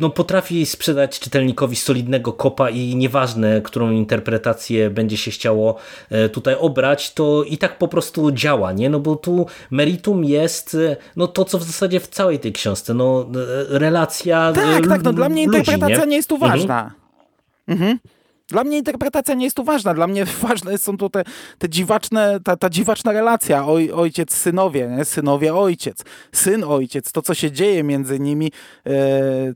no, potrafi sprzedać czytelnikowi solidnego kopa i nieważne, którą interpretację będzie się chciało yy, tutaj obrać, to i tak po prostu działa, nie? No bo tu meritum jest yy, no, to, co w zasadzie w całej tej książce, no, yy, relacja tak, yy, tak, no, dla mnie ludzi, interpretacja nie, nie jest tu ważna. Mhm. Mhm. Dla mnie interpretacja nie jest tu ważna. Dla mnie ważne są tu te, te dziwaczne, ta, ta dziwaczna relacja. Oj, ojciec, synowie, nie? Synowie, ojciec. Syn, ojciec. To, co się dzieje między nimi, yy,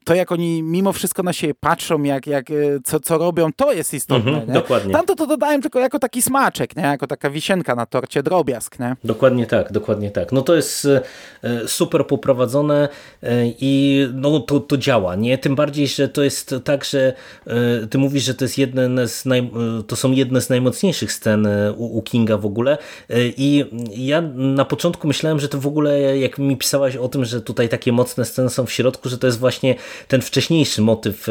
to jak oni mimo wszystko na siebie patrzą, jak, jak, yy, co, co robią, to jest istotne. Mhm, nie? Dokładnie. Tamto to dodałem tylko jako taki smaczek, nie? Jako taka wisienka na torcie, drobiazg. Nie? Dokładnie tak, dokładnie tak. No to jest yy, super poprowadzone yy, i no, to, to działa, nie? Tym bardziej, że to jest tak, że yy, ty mówisz, że to jest jedne Z naj... to są jedne z najmocniejszych scen u, u Kinga w ogóle i ja na początku myślałem, że to w ogóle, jak mi pisałaś o tym, że tutaj takie mocne sceny są w środku, że to jest właśnie ten wcześniejszy motyw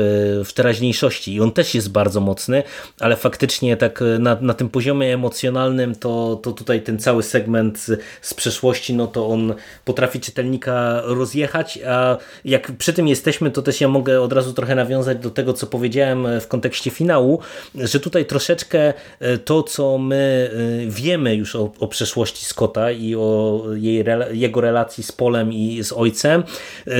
w teraźniejszości i on też jest bardzo mocny, ale faktycznie tak na, na tym poziomie emocjonalnym to, to tutaj ten cały segment z, z przeszłości, no to on potrafi czytelnika rozjechać, a jak przy tym jesteśmy, to też ja mogę od razu trochę nawiązać do tego, co powiedziałem w kontekście finału, że tutaj troszeczkę to, co my wiemy już o, o przeszłości Scotta i o jej, jego relacji z Polem i z ojcem,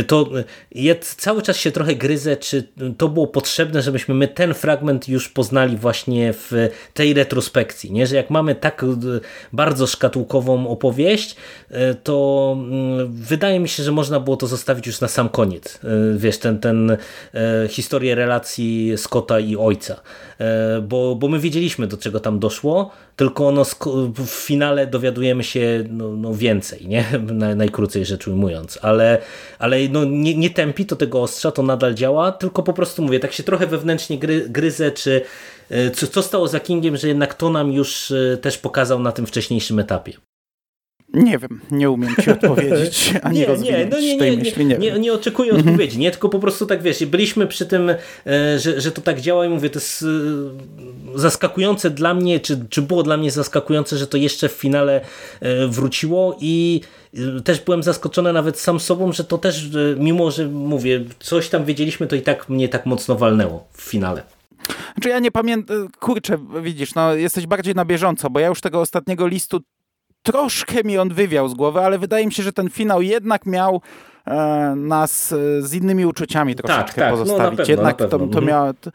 to ja cały czas się trochę gryzę, czy to było potrzebne, żebyśmy my ten fragment już poznali właśnie w tej retrospekcji, nie? Że jak mamy tak bardzo szkatułkową opowieść, to wydaje mi się, że można było to zostawić już na sam koniec. Wiesz, ten, ten historię relacji Scotta i ojca. Bo, bo my wiedzieliśmy, do czego tam doszło, tylko no w finale dowiadujemy się no, no więcej, nie? Najkrócej rzecz ujmując, ale, ale no nie, nie tępi to tego ostrza, to nadal działa, tylko po prostu mówię, tak się trochę wewnętrznie gry, gryzę, czy co, co stało za Kingiem, że jednak to nam już też pokazał na tym wcześniejszym etapie. Nie wiem, nie umiem ci odpowiedzieć, ani nie, rozwinąć no nie, tej nie, myśli, nie, nie, nie, nie oczekuję mhm. odpowiedzi, nie, tylko po prostu tak wiesz, byliśmy przy tym, że, że to tak działa i mówię, to jest zaskakujące dla mnie, czy, czy było dla mnie zaskakujące, że to jeszcze w finale wróciło i też byłem zaskoczony nawet sam sobą, że to też, mimo że mówię, coś tam wiedzieliśmy, to i tak mnie tak mocno walnęło w finale. Znaczy ja nie pamiętam, kurczę, widzisz, no jesteś bardziej na bieżąco, bo ja już tego ostatniego listu troszkę mi on wywiał z głowy, ale wydaje mi się, że ten finał jednak miał e, nas e, z innymi uczuciami troszeczkę tak, tak, pozostawić. No, na pewno, jednak na pewno. to, to miało... To...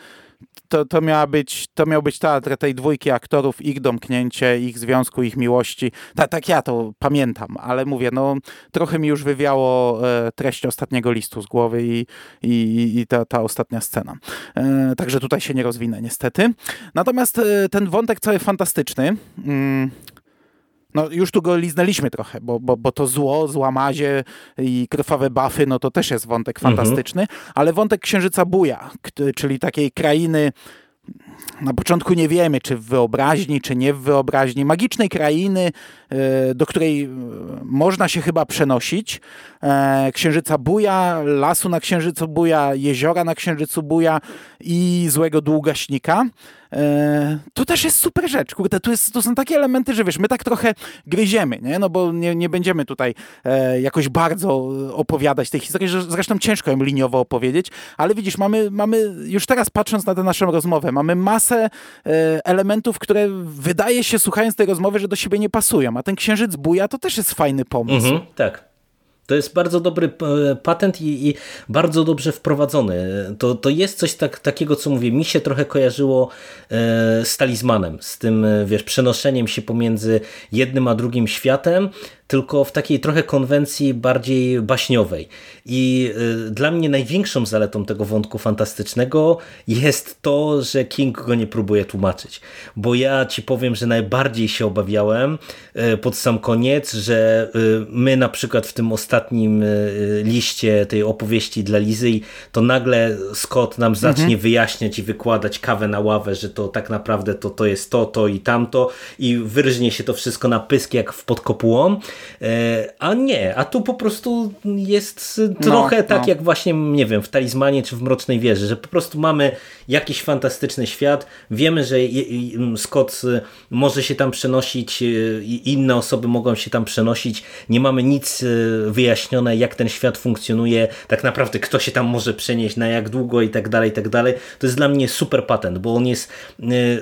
To, to, miała być, to miał być teatr tej dwójki aktorów, ich domknięcie, ich związku, ich miłości. Ta, tak ja to pamiętam, ale mówię, no trochę mi już wywiało e, treść ostatniego listu z głowy i, i, i ta, ta ostatnia scena. E, także tutaj się nie rozwinę niestety. Natomiast e, ten wątek cały fantastyczny... Mm, No już tu go liznęliśmy trochę, bo, bo, bo to zło, złamazie i krwawe bafy, no to też jest wątek fantastyczny, mhm. ale wątek Księżyca Buja, czyli takiej krainy, na początku nie wiemy, czy w wyobraźni, czy nie w wyobraźni, magicznej krainy, do której można się chyba przenosić, Księżyca Buja, lasu na Księżycu Buja, jeziora na Księżycu Buja i złego długaśnika. e, to też jest super rzecz. Kurde, tu, jest, tu są takie elementy, że wiesz, my tak trochę gryziemy, nie? No bo nie, nie będziemy tutaj e, jakoś bardzo opowiadać tej historii, że zresztą ciężko ją liniowo opowiedzieć, ale widzisz, mamy, mamy już teraz patrząc na tę naszą rozmowę, mamy masę e, elementów, które wydaje się, słuchając tej rozmowy, że do siebie nie pasują, a ten Księżyc buja to też jest fajny pomysł. Mhm, tak. To jest bardzo dobry patent i, i bardzo dobrze wprowadzony. To, to jest coś tak, takiego, co mówię, mi się trochę kojarzyło e, z Talizmanem, z tym wiesz, przenoszeniem się pomiędzy jednym a drugim światem, tylko w takiej trochę konwencji bardziej baśniowej. I y, dla mnie największą zaletą tego wątku fantastycznego jest to, że King go nie próbuje tłumaczyć. Bo ja ci powiem, że najbardziej się obawiałem y, pod sam koniec, że y, my na przykład w tym ostatnim y, liście tej opowieści dla Lisey, to nagle Scott nam zacznie mhm. wyjaśniać i wykładać kawę na ławę, że to tak naprawdę to, to jest to, to i tamto i wyrżnie się to wszystko na pysk jak pod kopułą. A nie, a tu po prostu jest trochę no, tak no. jak właśnie, nie wiem, w Talizmanie czy w Mrocznej Wieży, że po prostu mamy jakiś fantastyczny świat, wiemy, że Scott może się tam przenosić i inne osoby mogą się tam przenosić, nie mamy nic wyjaśnione, jak ten świat funkcjonuje, tak naprawdę kto się tam może przenieść, na jak długo i tak dalej, i tak dalej. To jest dla mnie super patent, bo on jest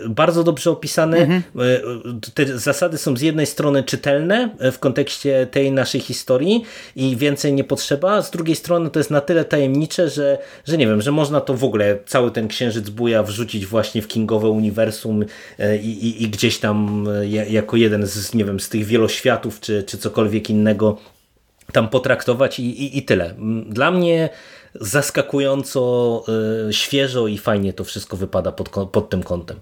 bardzo dobrze opisany, mhm. te zasady są z jednej strony czytelne w kontekście kontekście tej naszej historii i więcej nie potrzeba. Z drugiej strony to jest na tyle tajemnicze, że, że nie wiem, że można to w ogóle cały ten Księżyc buja wrzucić właśnie w Kingowe uniwersum i, i, i gdzieś tam jako jeden z, nie wiem, z tych wieloświatów czy, czy cokolwiek innego tam potraktować i, i, i tyle. Dla mnie zaskakująco y, świeżo i fajnie to wszystko wypada pod, pod tym kątem.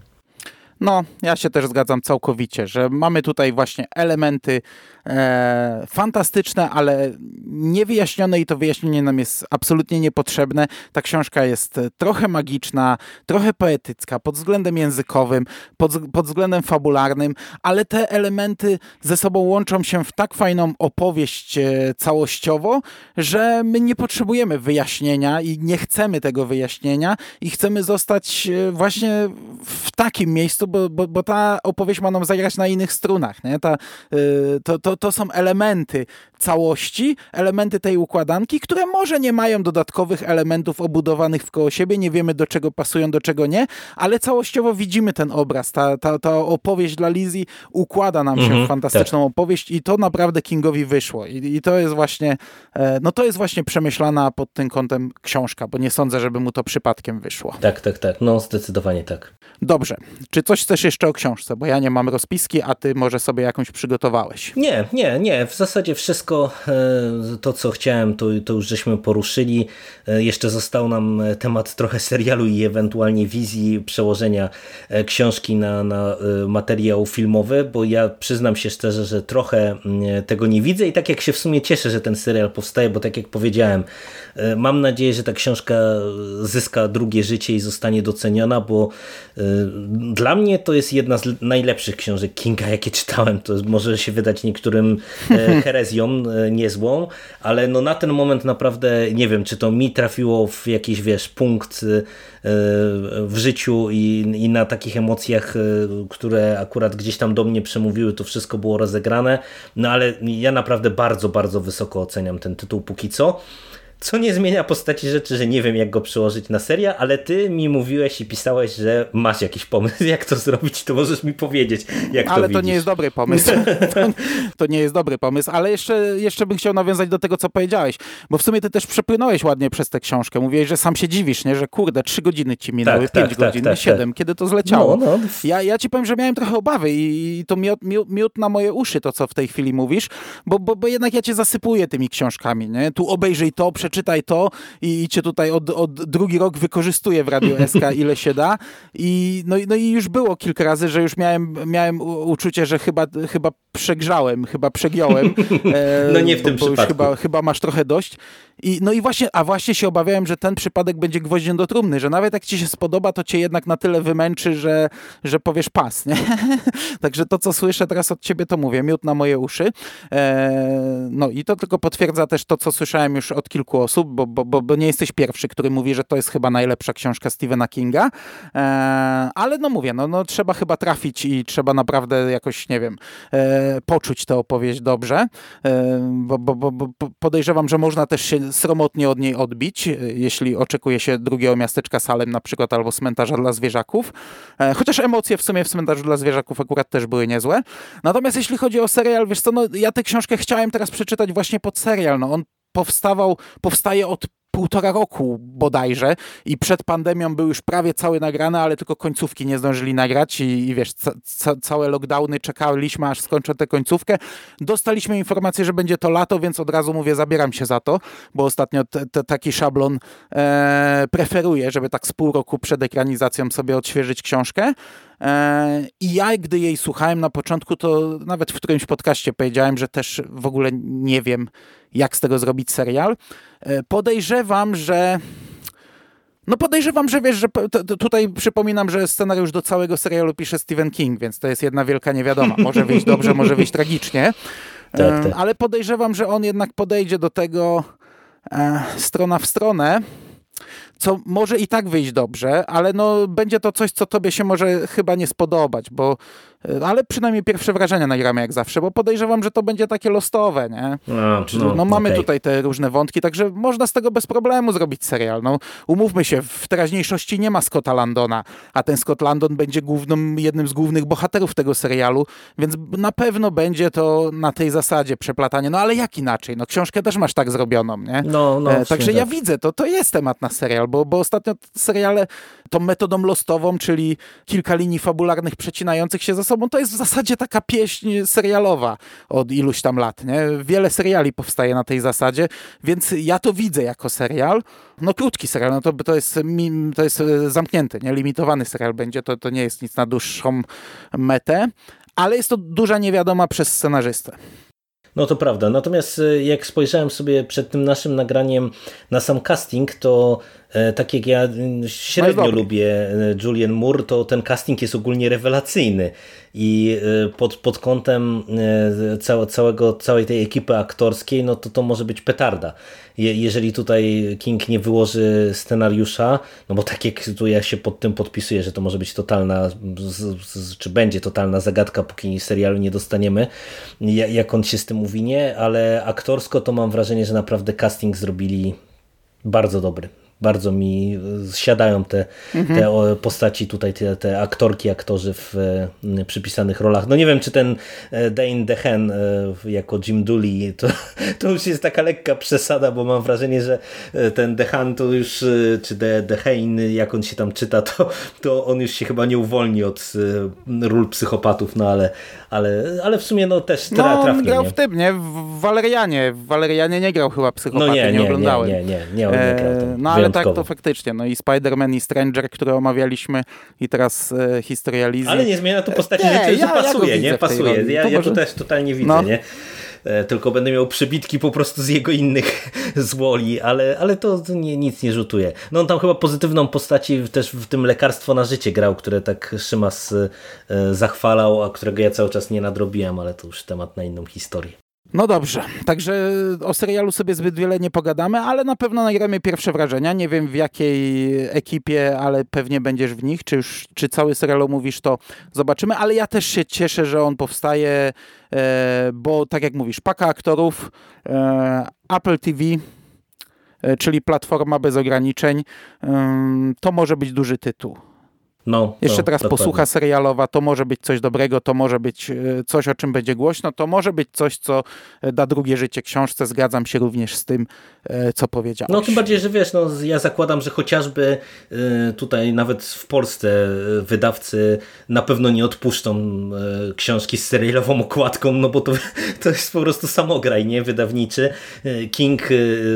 No, ja się też zgadzam całkowicie, że mamy tutaj właśnie elementy e, fantastyczne, ale niewyjaśnione i to wyjaśnienie nam jest absolutnie niepotrzebne. Ta książka jest trochę magiczna, trochę poetycka, pod względem językowym, pod, pod względem fabularnym, ale te elementy ze sobą łączą się w tak fajną opowieść e, całościowo, że my nie potrzebujemy wyjaśnienia i nie chcemy tego wyjaśnienia i chcemy zostać e, właśnie w takim miejscu, Bo, bo, bo ta opowieść ma nam zagrać na innych strunach. Nie? Ta, yy, to, to, to są elementy całości, elementy tej układanki, które może nie mają dodatkowych elementów obudowanych wkoło siebie, nie wiemy do czego pasują, do czego nie, ale całościowo widzimy ten obraz. Ta, ta, ta opowieść dla Lisey układa nam mhm, się w fantastyczną tak. opowieść i to naprawdę Kingowi wyszło. I, i to jest właśnie e, no to jest właśnie przemyślana pod tym kątem książka, bo nie sądzę, żeby mu to przypadkiem wyszło. Tak, tak, tak. No zdecydowanie tak. Dobrze. Czy coś chcesz jeszcze o książce? Bo ja nie mam rozpiski, a ty może sobie jakąś przygotowałeś. Nie, nie, nie. W zasadzie wszystko to, co chciałem, to, to już żeśmy poruszyli. Jeszcze został nam temat trochę serialu i ewentualnie wizji przełożenia książki na, na materiał filmowy, bo ja przyznam się szczerze, że trochę tego nie widzę i tak jak się w sumie cieszę, że ten serial powstaje, bo tak jak powiedziałem, mam nadzieję, że ta książka zyska drugie życie i zostanie doceniona, bo dla Dla mnie to jest jedna z najlepszych książek Kinga, jakie czytałem. To może się wydać niektórym herezją niezłą, ale no na ten moment naprawdę nie wiem, czy to mi trafiło w jakiś wiesz, punkt w życiu i, i na takich emocjach, które akurat gdzieś tam do mnie przemówiły, to wszystko było rozegrane. No ale ja naprawdę bardzo, bardzo wysoko oceniam ten tytuł póki co. Co nie zmienia postaci rzeczy, że nie wiem jak go przełożyć na serial, ale ty mi mówiłeś i pisałeś, że masz jakiś pomysł, jak to zrobić, to możesz mi powiedzieć, jak to Ale to widzisz. nie jest dobry pomysł. To, to nie jest dobry pomysł, ale jeszcze, jeszcze bym chciał nawiązać do tego, co powiedziałeś, bo w sumie ty też przepłynąłeś ładnie przez tę książkę. Mówiłeś, że sam się dziwisz, nie? Że kurde, trzy godziny ci minęły, pięć tak, tak, godzin, tak, tak, siedem, tak. kiedy to zleciało. No, no. Ja, ja ci powiem, że miałem trochę obawy i, i to miód, miód na moje uszy, to co w tej chwili mówisz, bo, bo, bo jednak ja cię zasypuję tymi książkami, nie? Tu obejrzyj to, przeczytaj to i, i cię tutaj od, od drugi rok wykorzystuję w Radio S K ile się da. I, no, no i już było kilka razy, że już miałem, miałem uczucie, że chyba, chyba przegrzałem, chyba przegiąłem. E, no nie w tym bo, bo przypadku. Chyba, chyba masz trochę dość. I, no i właśnie, a właśnie się obawiałem, że ten przypadek będzie gwoździem do trumny, że nawet jak ci się spodoba, to cię jednak na tyle wymęczy, że, że powiesz pas, nie? Także to, co słyszę teraz od ciebie, to mówię, miód na moje uszy. Eee, no i to tylko potwierdza też to, co słyszałem już od kilku osób, bo, bo, bo, bo nie jesteś pierwszy, który mówi, że to jest chyba najlepsza książka Stephena Kinga. Eee, ale no mówię, no, no trzeba chyba trafić i trzeba naprawdę jakoś, nie wiem, e, poczuć tę opowieść dobrze, e, bo, bo, bo, bo podejrzewam, że można też się sromotnie od niej odbić, jeśli oczekuje się drugiego Miasteczka Salem na przykład, albo Cmentarza dla zwierzaków. Chociaż emocje w sumie w Cmentarzu dla zwierzaków akurat też były niezłe. Natomiast jeśli chodzi o serial, wiesz co, no ja tę książkę chciałem teraz przeczytać właśnie pod serial. No on powstawał, powstaje od półtora roku bodajże i przed pandemią był już prawie cały nagrany, ale tylko końcówki nie zdążyli nagrać i, i wiesz, ca, ca, całe lockdowny czekaliśmy, aż skończę tę końcówkę. Dostaliśmy informację, że będzie to lato, więc od razu mówię, zabieram się za to, bo ostatnio te, te, taki szablon e, preferuję, żeby tak z pół roku przed ekranizacją sobie odświeżyć książkę. I ja, gdy jej słuchałem na początku, to nawet w którymś podcaście powiedziałem, że też w ogóle nie wiem, jak z tego zrobić serial. Podejrzewam, że... No podejrzewam, że wiesz, że tutaj przypominam, że scenariusz do całego serialu pisze Stephen King, więc to jest jedna wielka niewiadoma. Może wyjść dobrze, może wyjść tragicznie. Tak, tak. Ale podejrzewam, że on jednak podejdzie do tego strona w stronę, co może i tak wyjść dobrze, ale no będzie to coś, co tobie się może chyba nie spodobać, bo ale przynajmniej pierwsze wrażenia nagramy jak zawsze, bo podejrzewam, że to będzie takie losowe, nie? No, no, no mamy okay. tutaj te różne wątki, także można z tego bez problemu zrobić serial. No, umówmy się, w teraźniejszości nie ma Scotta Landona, a ten Scott Landon będzie głównym, jednym z głównych bohaterów tego serialu, więc na pewno będzie to na tej zasadzie przeplatanie. No ale jak inaczej? No książkę też masz tak zrobioną, nie? No, no, e, także ja widzę, to, to jest temat na serial, bo, bo ostatnio seriale tą metodą lostową, czyli kilka linii fabularnych przecinających się ze sobą, bo to jest w zasadzie taka pieśń serialowa od iluś tam lat, nie? Wiele seriali powstaje na tej zasadzie, więc ja to widzę jako serial. No krótki serial, no to, to, jest, to jest zamknięty, nie? Limitowany serial będzie, to, to nie jest nic na dłuższą metę, ale jest to duża niewiadoma przez scenarzystę. No to prawda, natomiast jak spojrzałem sobie przed tym naszym nagraniem na sam casting, to tak jak ja średnio lubię Julianne Moore, to ten casting jest ogólnie rewelacyjny i pod, pod kątem cał, całego, całej tej ekipy aktorskiej, no to to może być petarda. Je, jeżeli tutaj King nie wyłoży scenariusza, no bo tak jak tu ja się pod tym podpisuję, że to może być totalna, czy będzie totalna zagadka, póki serialu nie dostaniemy, jak on się z tym uwinie, ale aktorsko to mam wrażenie, że naprawdę casting zrobili bardzo dobry. Bardzo mi siadają te, mhm. te postaci tutaj, te, te aktorki, aktorzy w przypisanych rolach. No nie wiem, czy ten Dane DeHaan jako Jim Dooley, to, to już jest taka lekka przesada, bo mam wrażenie, że ten DeHaan to już, czy DeHaan, jak on się tam czyta, to, to on już się chyba nie uwolni od ról psychopatów, no ale, ale, ale w sumie no też tra, no, trafnie. No grał w tym, nie? W Walerianie. W Walerianie nie grał chyba psychopaty, no nie, nie, nie oglądałem. Nie, nie, nie, nie, on nie grał tam. No, ale tak, to faktycznie. No i Spider-Man, i Stranger, które omawialiśmy, i teraz e, Historia Lisey. Ale nie zmienia tu postaci, nie, rzeczy, ja, pasuje, ja nie? Pasuje. Ja, to ja może... tu też totalnie widzę, no. nie? E, tylko będę miał przybitki po prostu z jego innych złoli, ale, ale to nie, nic nie rzutuje. No on tam chyba pozytywną postaci też w tym Lekarstwo na życie grał, które tak Szymas e, zachwalał, a którego ja cały czas nie nadrobiłem, ale to już temat na inną historię. No dobrze, także o serialu sobie zbyt wiele nie pogadamy, ale na pewno nagramy pierwsze wrażenia. Nie wiem w jakiej ekipie, ale pewnie będziesz w nich. Czy już, czy cały serial omówisz, to zobaczymy, ale ja też się cieszę, że on powstaje, bo tak jak mówisz, paka aktorów, Apple T V, czyli platforma bez ograniczeń, to może być duży tytuł. No, Jeszcze no, teraz posłucha tak. serialowa, to może być coś dobrego, to może być coś, o czym będzie głośno, to może być coś, co da drugie życie książce. Zgadzam się również z tym, co powiedziałeś. No tym bardziej, że wiesz, no, ja zakładam, że chociażby tutaj nawet w Polsce wydawcy na pewno nie odpuszczą książki z serialową okładką, no bo to, to jest po prostu samograj, nie? Wydawniczy. King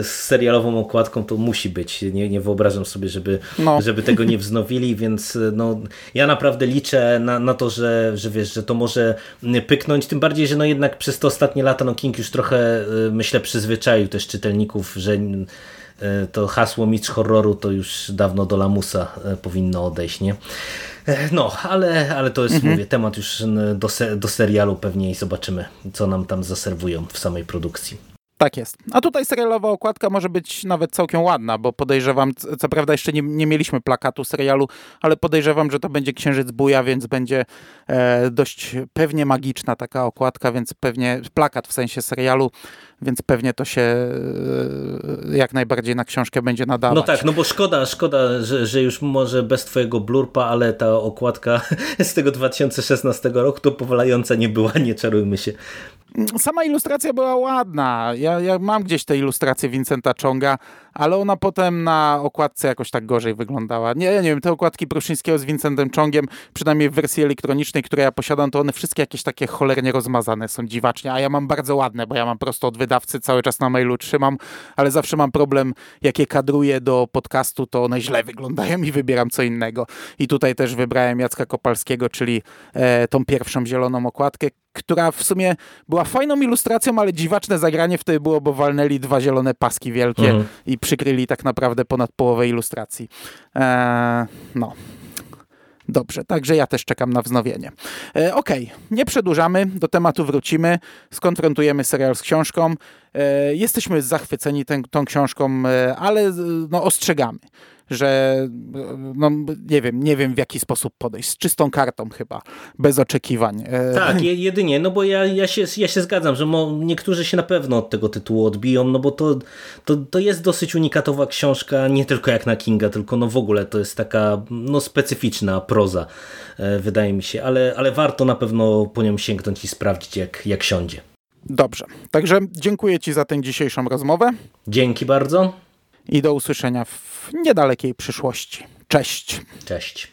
z serialową okładką to musi być. Nie, nie wyobrażam sobie, żeby, no. żeby tego nie wznowili, więc no, ja naprawdę liczę na, na to, że, że wiesz, że to może pyknąć, tym bardziej, że no jednak przez te ostatnie lata no King już trochę, myślę, przyzwyczaił też czytelników, że to hasło mistrz horroru to już dawno do lamusa powinno odejść, nie? No, ale, ale to jest, mhm. mówię, temat już do, se, do serialu pewnie i zobaczymy, co nam tam zaserwują w samej produkcji. Tak jest. A tutaj serialowa okładka może być nawet całkiem ładna, bo podejrzewam, co prawda jeszcze nie, nie mieliśmy plakatu serialu, ale podejrzewam, że to będzie Księżyc Buja, więc będzie e, dość pewnie magiczna taka okładka, więc pewnie plakat w sensie serialu, więc pewnie to się e, jak najbardziej na książkę będzie nadawać. No tak, no bo szkoda, szkoda, że, że już może bez twojego blurpa, ale ta okładka z tego dwa tysiące szesnastego roku to powalająca nie była, nie czarujmy się. Sama ilustracja była ładna. Ja, ja mam gdzieś te ilustracje Vincenta Chonga, ale ona potem na okładce jakoś tak gorzej wyglądała. Nie, nie wiem, te okładki Pruszyńskiego z Vincentem Chongiem, przynajmniej w wersji elektronicznej, które ja posiadam, to one wszystkie jakieś takie cholernie rozmazane są dziwacznie, a ja mam bardzo ładne, bo ja mam prosto od wydawcy, cały czas na mailu trzymam, ale zawsze mam problem, jak je kadruję do podcastu, to one źle wyglądają i wybieram co innego. I tutaj też wybrałem Jacka Kopalskiego, czyli e, tą pierwszą zieloną okładkę, która w sumie była fajną ilustracją, ale dziwaczne zagranie wtedy było, bo walnęli dwa zielone paski wielkie mhm. i przykryli tak naprawdę ponad połowę ilustracji. Eee, no. Dobrze, także ja też czekam na wznowienie. E, Okej, okay. Nie przedłużamy, do tematu wrócimy, skonfrontujemy serial z książką. E, jesteśmy zachwyceni ten, tą książką, e, ale no, ostrzegamy, że no, nie wiem, nie wiem w jaki sposób podejść. Z czystą kartą chyba, bez oczekiwań. Tak, jedynie, no bo ja, ja, się, ja się zgadzam, że mo, niektórzy się na pewno od tego tytułu odbiją, no bo to, to, to jest dosyć unikatowa książka, nie tylko jak na Kinga, tylko no w ogóle to jest taka no, specyficzna proza, wydaje mi się, ale, ale warto na pewno po nią sięgnąć i sprawdzić, jak, jak siądzie. Dobrze, także dziękuję Ci za tę dzisiejszą rozmowę. Dzięki bardzo. I do usłyszenia w niedalekiej przyszłości. Cześć. Cześć.